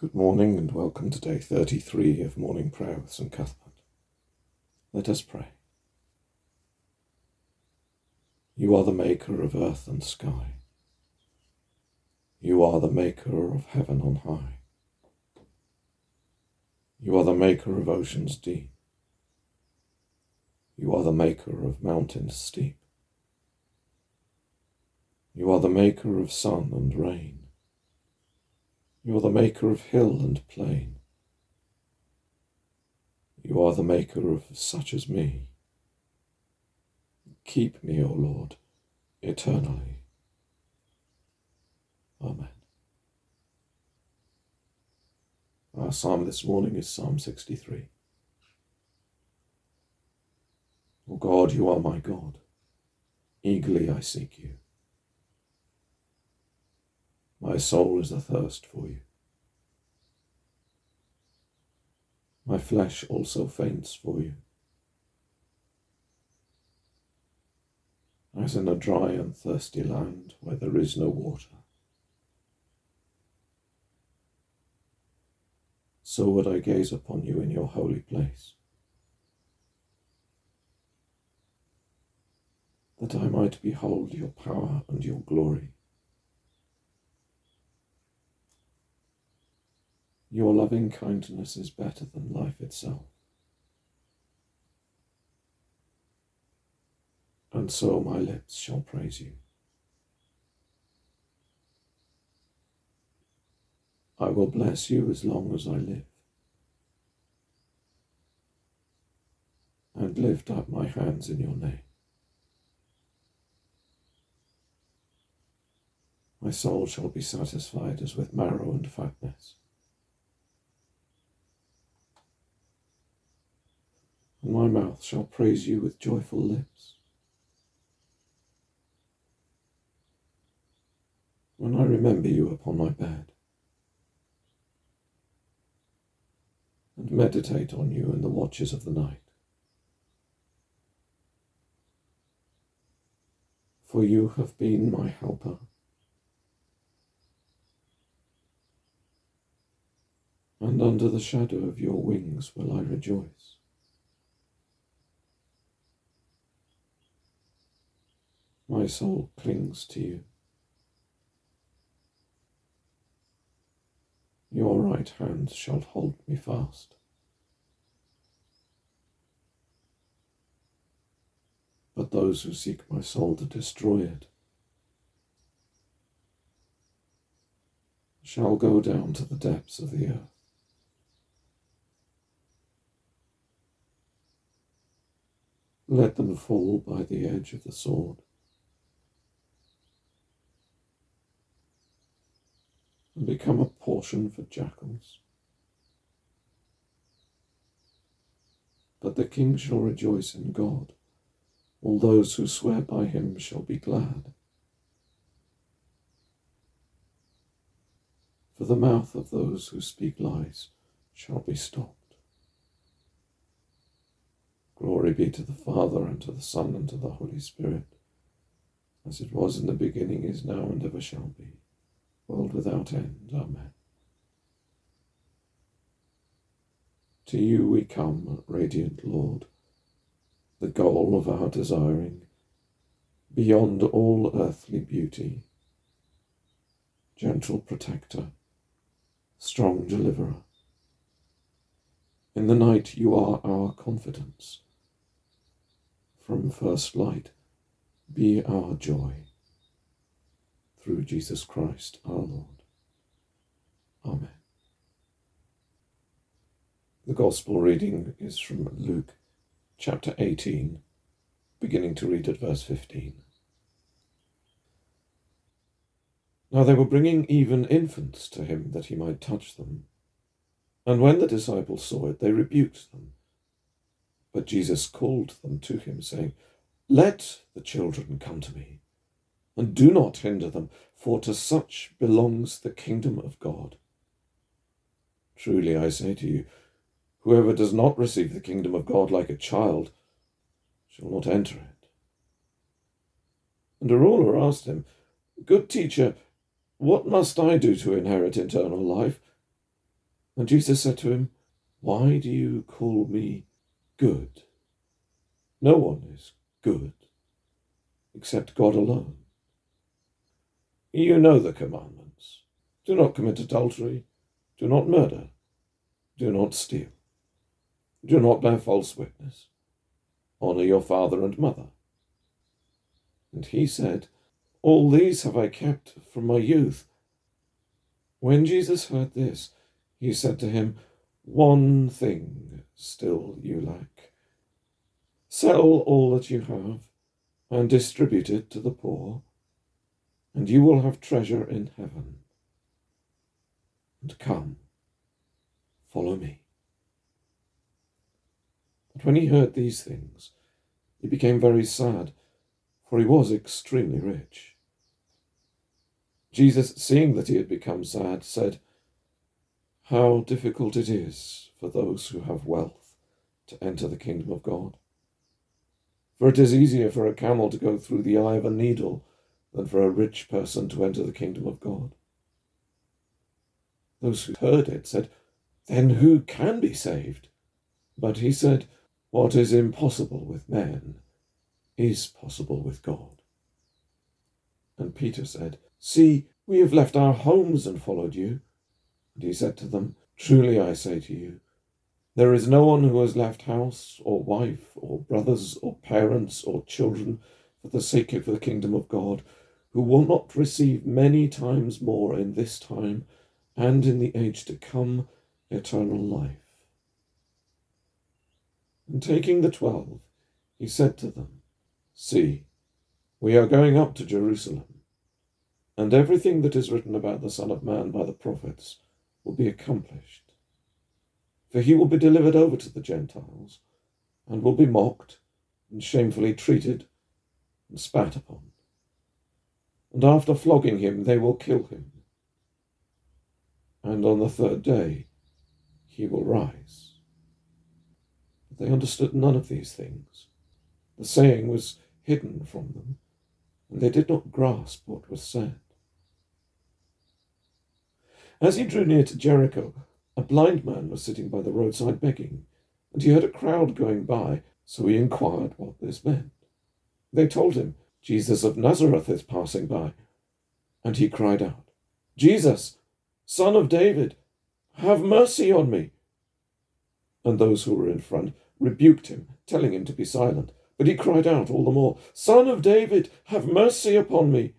Good morning and welcome to day 33 of Morning Prayer with St. Cuthbert. Let us pray. You are the maker of earth and sky. You are the maker of heaven on high. You are the maker of oceans deep. You are the maker of mountains steep. You are the maker of sun and rain. You are the maker of hill and plain. You are the maker of such as me. Keep me, O Lord, eternally. Amen. Our psalm this morning is Psalm 63. O God, you are my God. Eagerly I seek you. My soul is athirst for you. My flesh also faints for you. As in a dry and thirsty land where there is no water, so would I gaze upon you in your holy place, that I might behold your power and your glory. Your loving kindness is better than life itself. And so my lips shall praise you. I will bless you as long as I live, and lift up my hands in your name. My soul shall be satisfied as with marrow and fatness, and my mouth shall praise you with joyful lips. When I remember you upon my bed, and meditate on you in the watches of the night. For you have been my helper, and under the shadow of your wings will I rejoice. My soul clings to you. Your right hand shall hold me fast. But those who seek my soul to destroy it shall go down to the depths of the earth. Let them fall by the edge of the sword, and become a portion for jackals. But the king shall rejoice in God. All those who swear by him shall be glad. For the mouth of those who speak lies shall be stopped. Glory be to the Father, and to the Son, and to the Holy Spirit, as it was in the beginning, is now, and ever shall be, world without end. Amen. To you we come, radiant Lord, the goal of our desiring, beyond all earthly beauty, gentle protector, strong deliverer. In the night you are our confidence. From first light be our joy. Through Jesus Christ our Lord. Amen. The Gospel reading is from Luke chapter 18, beginning to read at verse 15. Now they were bringing even infants to him that he might touch them. And when the disciples saw it, they rebuked them. But Jesus called them to him, saying, Let the children come to me, and do not hinder them, for to such belongs the kingdom of God. Truly I say to you, whoever does not receive the kingdom of God like a child shall not enter it. And a ruler asked him, Good teacher, what must I do to inherit eternal life? And Jesus said to him, "Why do you call me good? No one is good except God alone. You know the commandments. Do not commit adultery. Do not murder. Do not steal. Do not bear false witness. Honor your father and mother." And he said, "All these have I kept from my youth." When Jesus heard this, he said to him, "One thing still you lack. Sell all that you have and distribute it to the poor, and you will have treasure in heaven. And come, follow me." But when he heard these things, he became very sad, for he was extremely rich. Jesus, seeing that he had become sad, said, "How difficult it is for those who have wealth to enter the kingdom of God. For it is easier for a camel to go through the eye of a needle than for a rich person to enter the kingdom of God." Those who heard it said, "Then who can be saved?" But he said, "What is impossible with men is possible with God." And Peter said, "See, we have left our homes and followed you." And he said to them, "Truly I say to you, there is no one who has left house or wife or brothers or parents or children for the sake of the kingdom of God, who will not receive many times more in this time and in the age to come eternal life." And taking the 12, he said to them, "See, we are going up to Jerusalem, and everything that is written about the Son of Man by the prophets will be accomplished. For he will be delivered over to the Gentiles, and will be mocked and shamefully treated and spat upon. And after flogging him, they will kill him. And on the third day he will rise." They understood none of these things. The saying was hidden from them, and they did not grasp what was said. As he drew near to Jericho, a blind man was sitting by the roadside begging, and he heard a crowd going by, so he inquired what this meant. They told him, "Jesus of Nazareth is passing by." And he cried out, "Jesus, Son of David, have mercy on me." And those who were in front rebuked him, telling him to be silent. But he cried out all the more, "Son of David, have mercy upon me."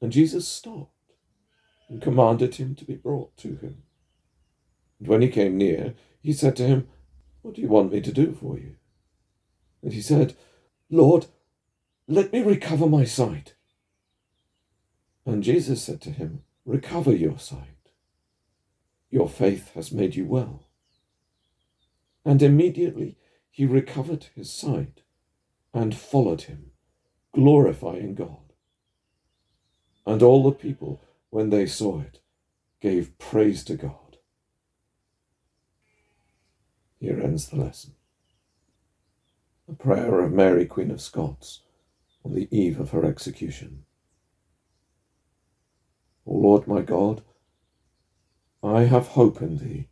And Jesus stopped and commanded him to be brought to him. And when he came near, he said to him, "What do you want me to do for you?" And he said, "Lord, let me recover my sight." And Jesus said to him, "Recover your sight. Your faith has made you well." And immediately he recovered his sight and followed him, glorifying God. And all the people, when they saw it, gave praise to God. Here ends the lesson. A prayer of Mary, Queen of Scots, on the eve of her execution. O Lord my God, I have hope in thee.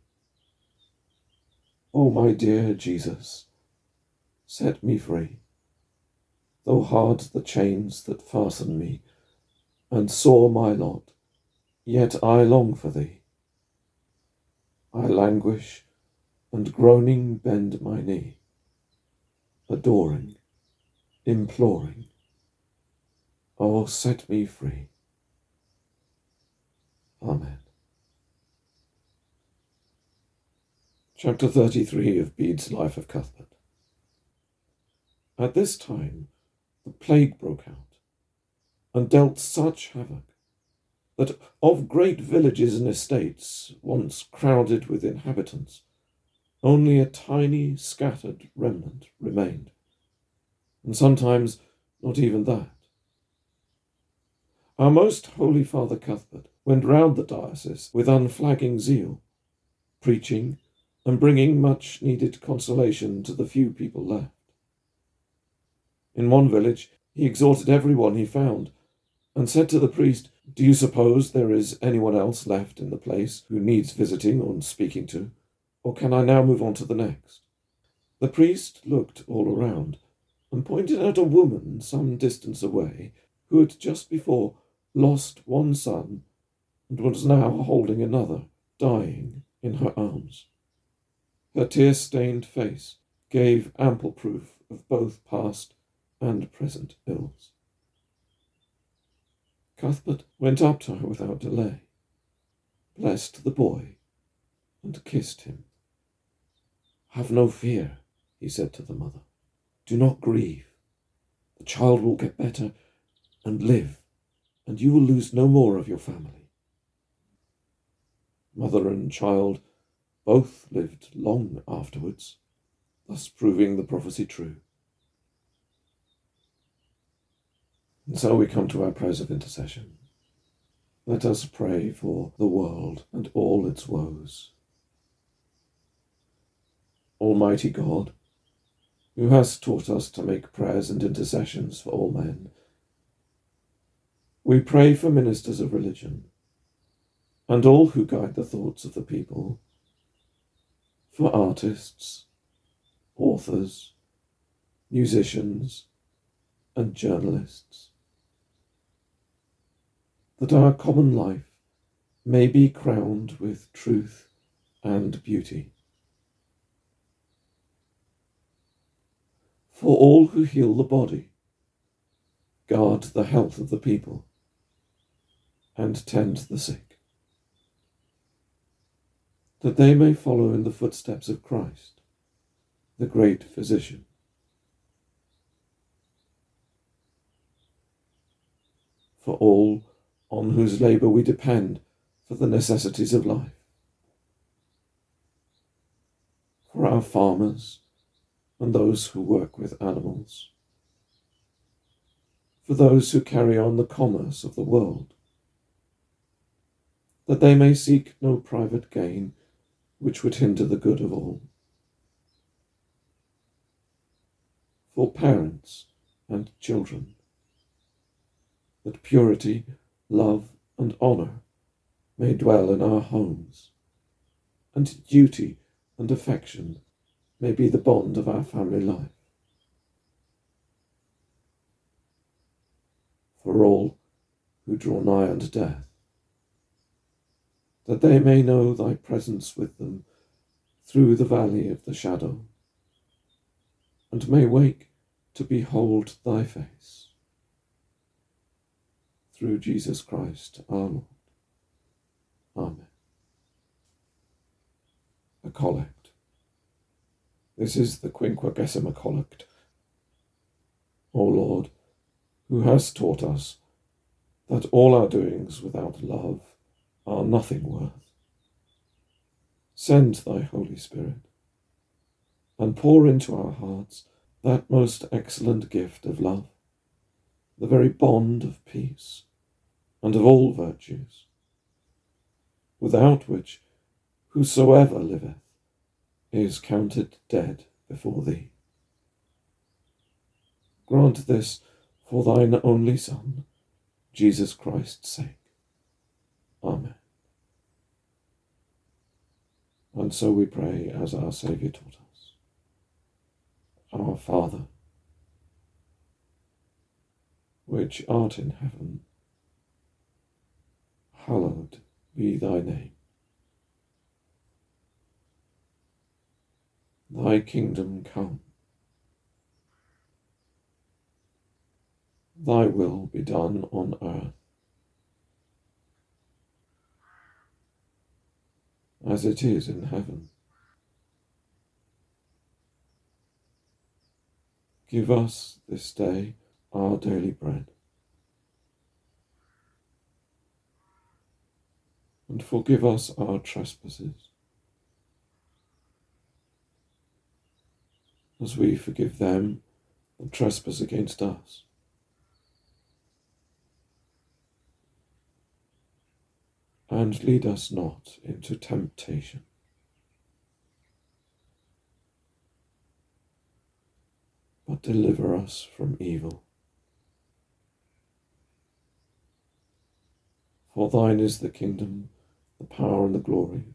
O my dear Jesus, set me free, though hard the chains that fasten me, and sore my lot, yet I long for thee. I languish and groaning bend my knee, adoring, imploring, O set me free. Amen. Chapter 33 of Bede's Life of Cuthbert. At this time, the plague broke out, and dealt such havoc, that of great villages and estates, once crowded with inhabitants, only a tiny scattered remnant remained, and sometimes not even that. Our most holy Father Cuthbert went round the diocese with unflagging zeal, preaching and bringing much-needed consolation to the few people left. In one village he exhorted everyone he found, and said to the priest, Do you suppose there is anyone else left in the place who needs visiting or speaking to? Or can I now move on to the next? The priest looked all around and pointed out a woman some distance away who had just before lost one son and was now holding another, dying in her arms. Her tear-stained face gave ample proof of both past and present ills. Cuthbert went up to her without delay, blessed the boy, and kissed him. "Have no fear," he said to the mother. "Do not grieve. The child will get better and live, and you will lose no more of your family." Mother and child both lived long afterwards, thus proving the prophecy true. And so we come to our prayers of intercession. Let us pray for the world and all its woes. Almighty God, who hast taught us to make prayers and intercessions for all men, we pray for ministers of religion and all who guide the thoughts of the people, for artists, authors, musicians, and journalists, that our common life may be crowned with truth and beauty. For all who heal the body, guard the health of the people, and tend the sick, that they may follow in the footsteps of Christ, the great physician. For all on whose labour we depend for the necessities of life, for our farmers and those who work with animals, for those who carry on the commerce of the world, that they may seek no private gain which would hinder the good of all, for parents and children, that purity, love and honour may dwell in our homes, and duty and affection may be the bond of our family life. For all who draw nigh unto death, that they may know thy presence with them through the valley of the shadow, and may wake to behold thy face. Through Jesus Christ our Lord. Amen. A collect. This is the Quinquagesima Collect. O Lord, who hast taught us that all our doings without love are nothing worth, send thy Holy Spirit, and pour into our hearts that most excellent gift of love, the very bond of peace, and of all virtues, without which whosoever liveth is counted dead before thee. Grant this for thine only Son, Jesus Christ's sake. Amen. And so we pray as our Saviour taught us. Our Father, which art in heaven, hallowed be thy name. Thy kingdom come. Thy will be done on earth, as it is in heaven. Give us this day our daily bread, and forgive us our trespasses, as we forgive them that trespass against us. And lead us not into temptation, but deliver us from evil. For thine is the kingdom, the power and the glory,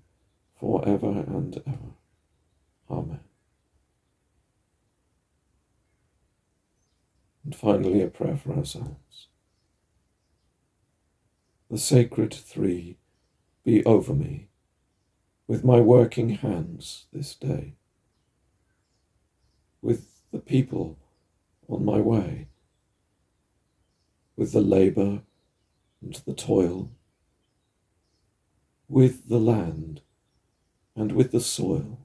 for ever and ever. Amen. And finally, a prayer for ourselves. The sacred three be over me, with my working hands this day, with the people on my way, with the labour and the toil, with the land and with the soil,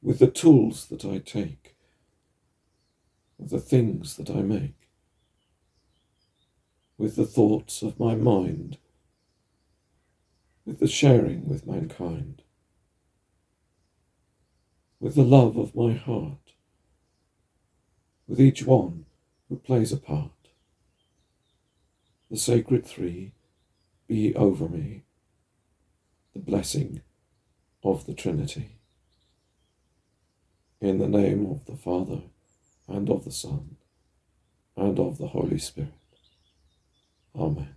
with the tools that I take, with the things that I make, with the thoughts of my mind, with the sharing with mankind, with the love of my heart, with each one who plays a part. The sacred three be over me, the blessing of the Trinity. In the name of the Father, and of the Son, and of the Holy Spirit. Amen.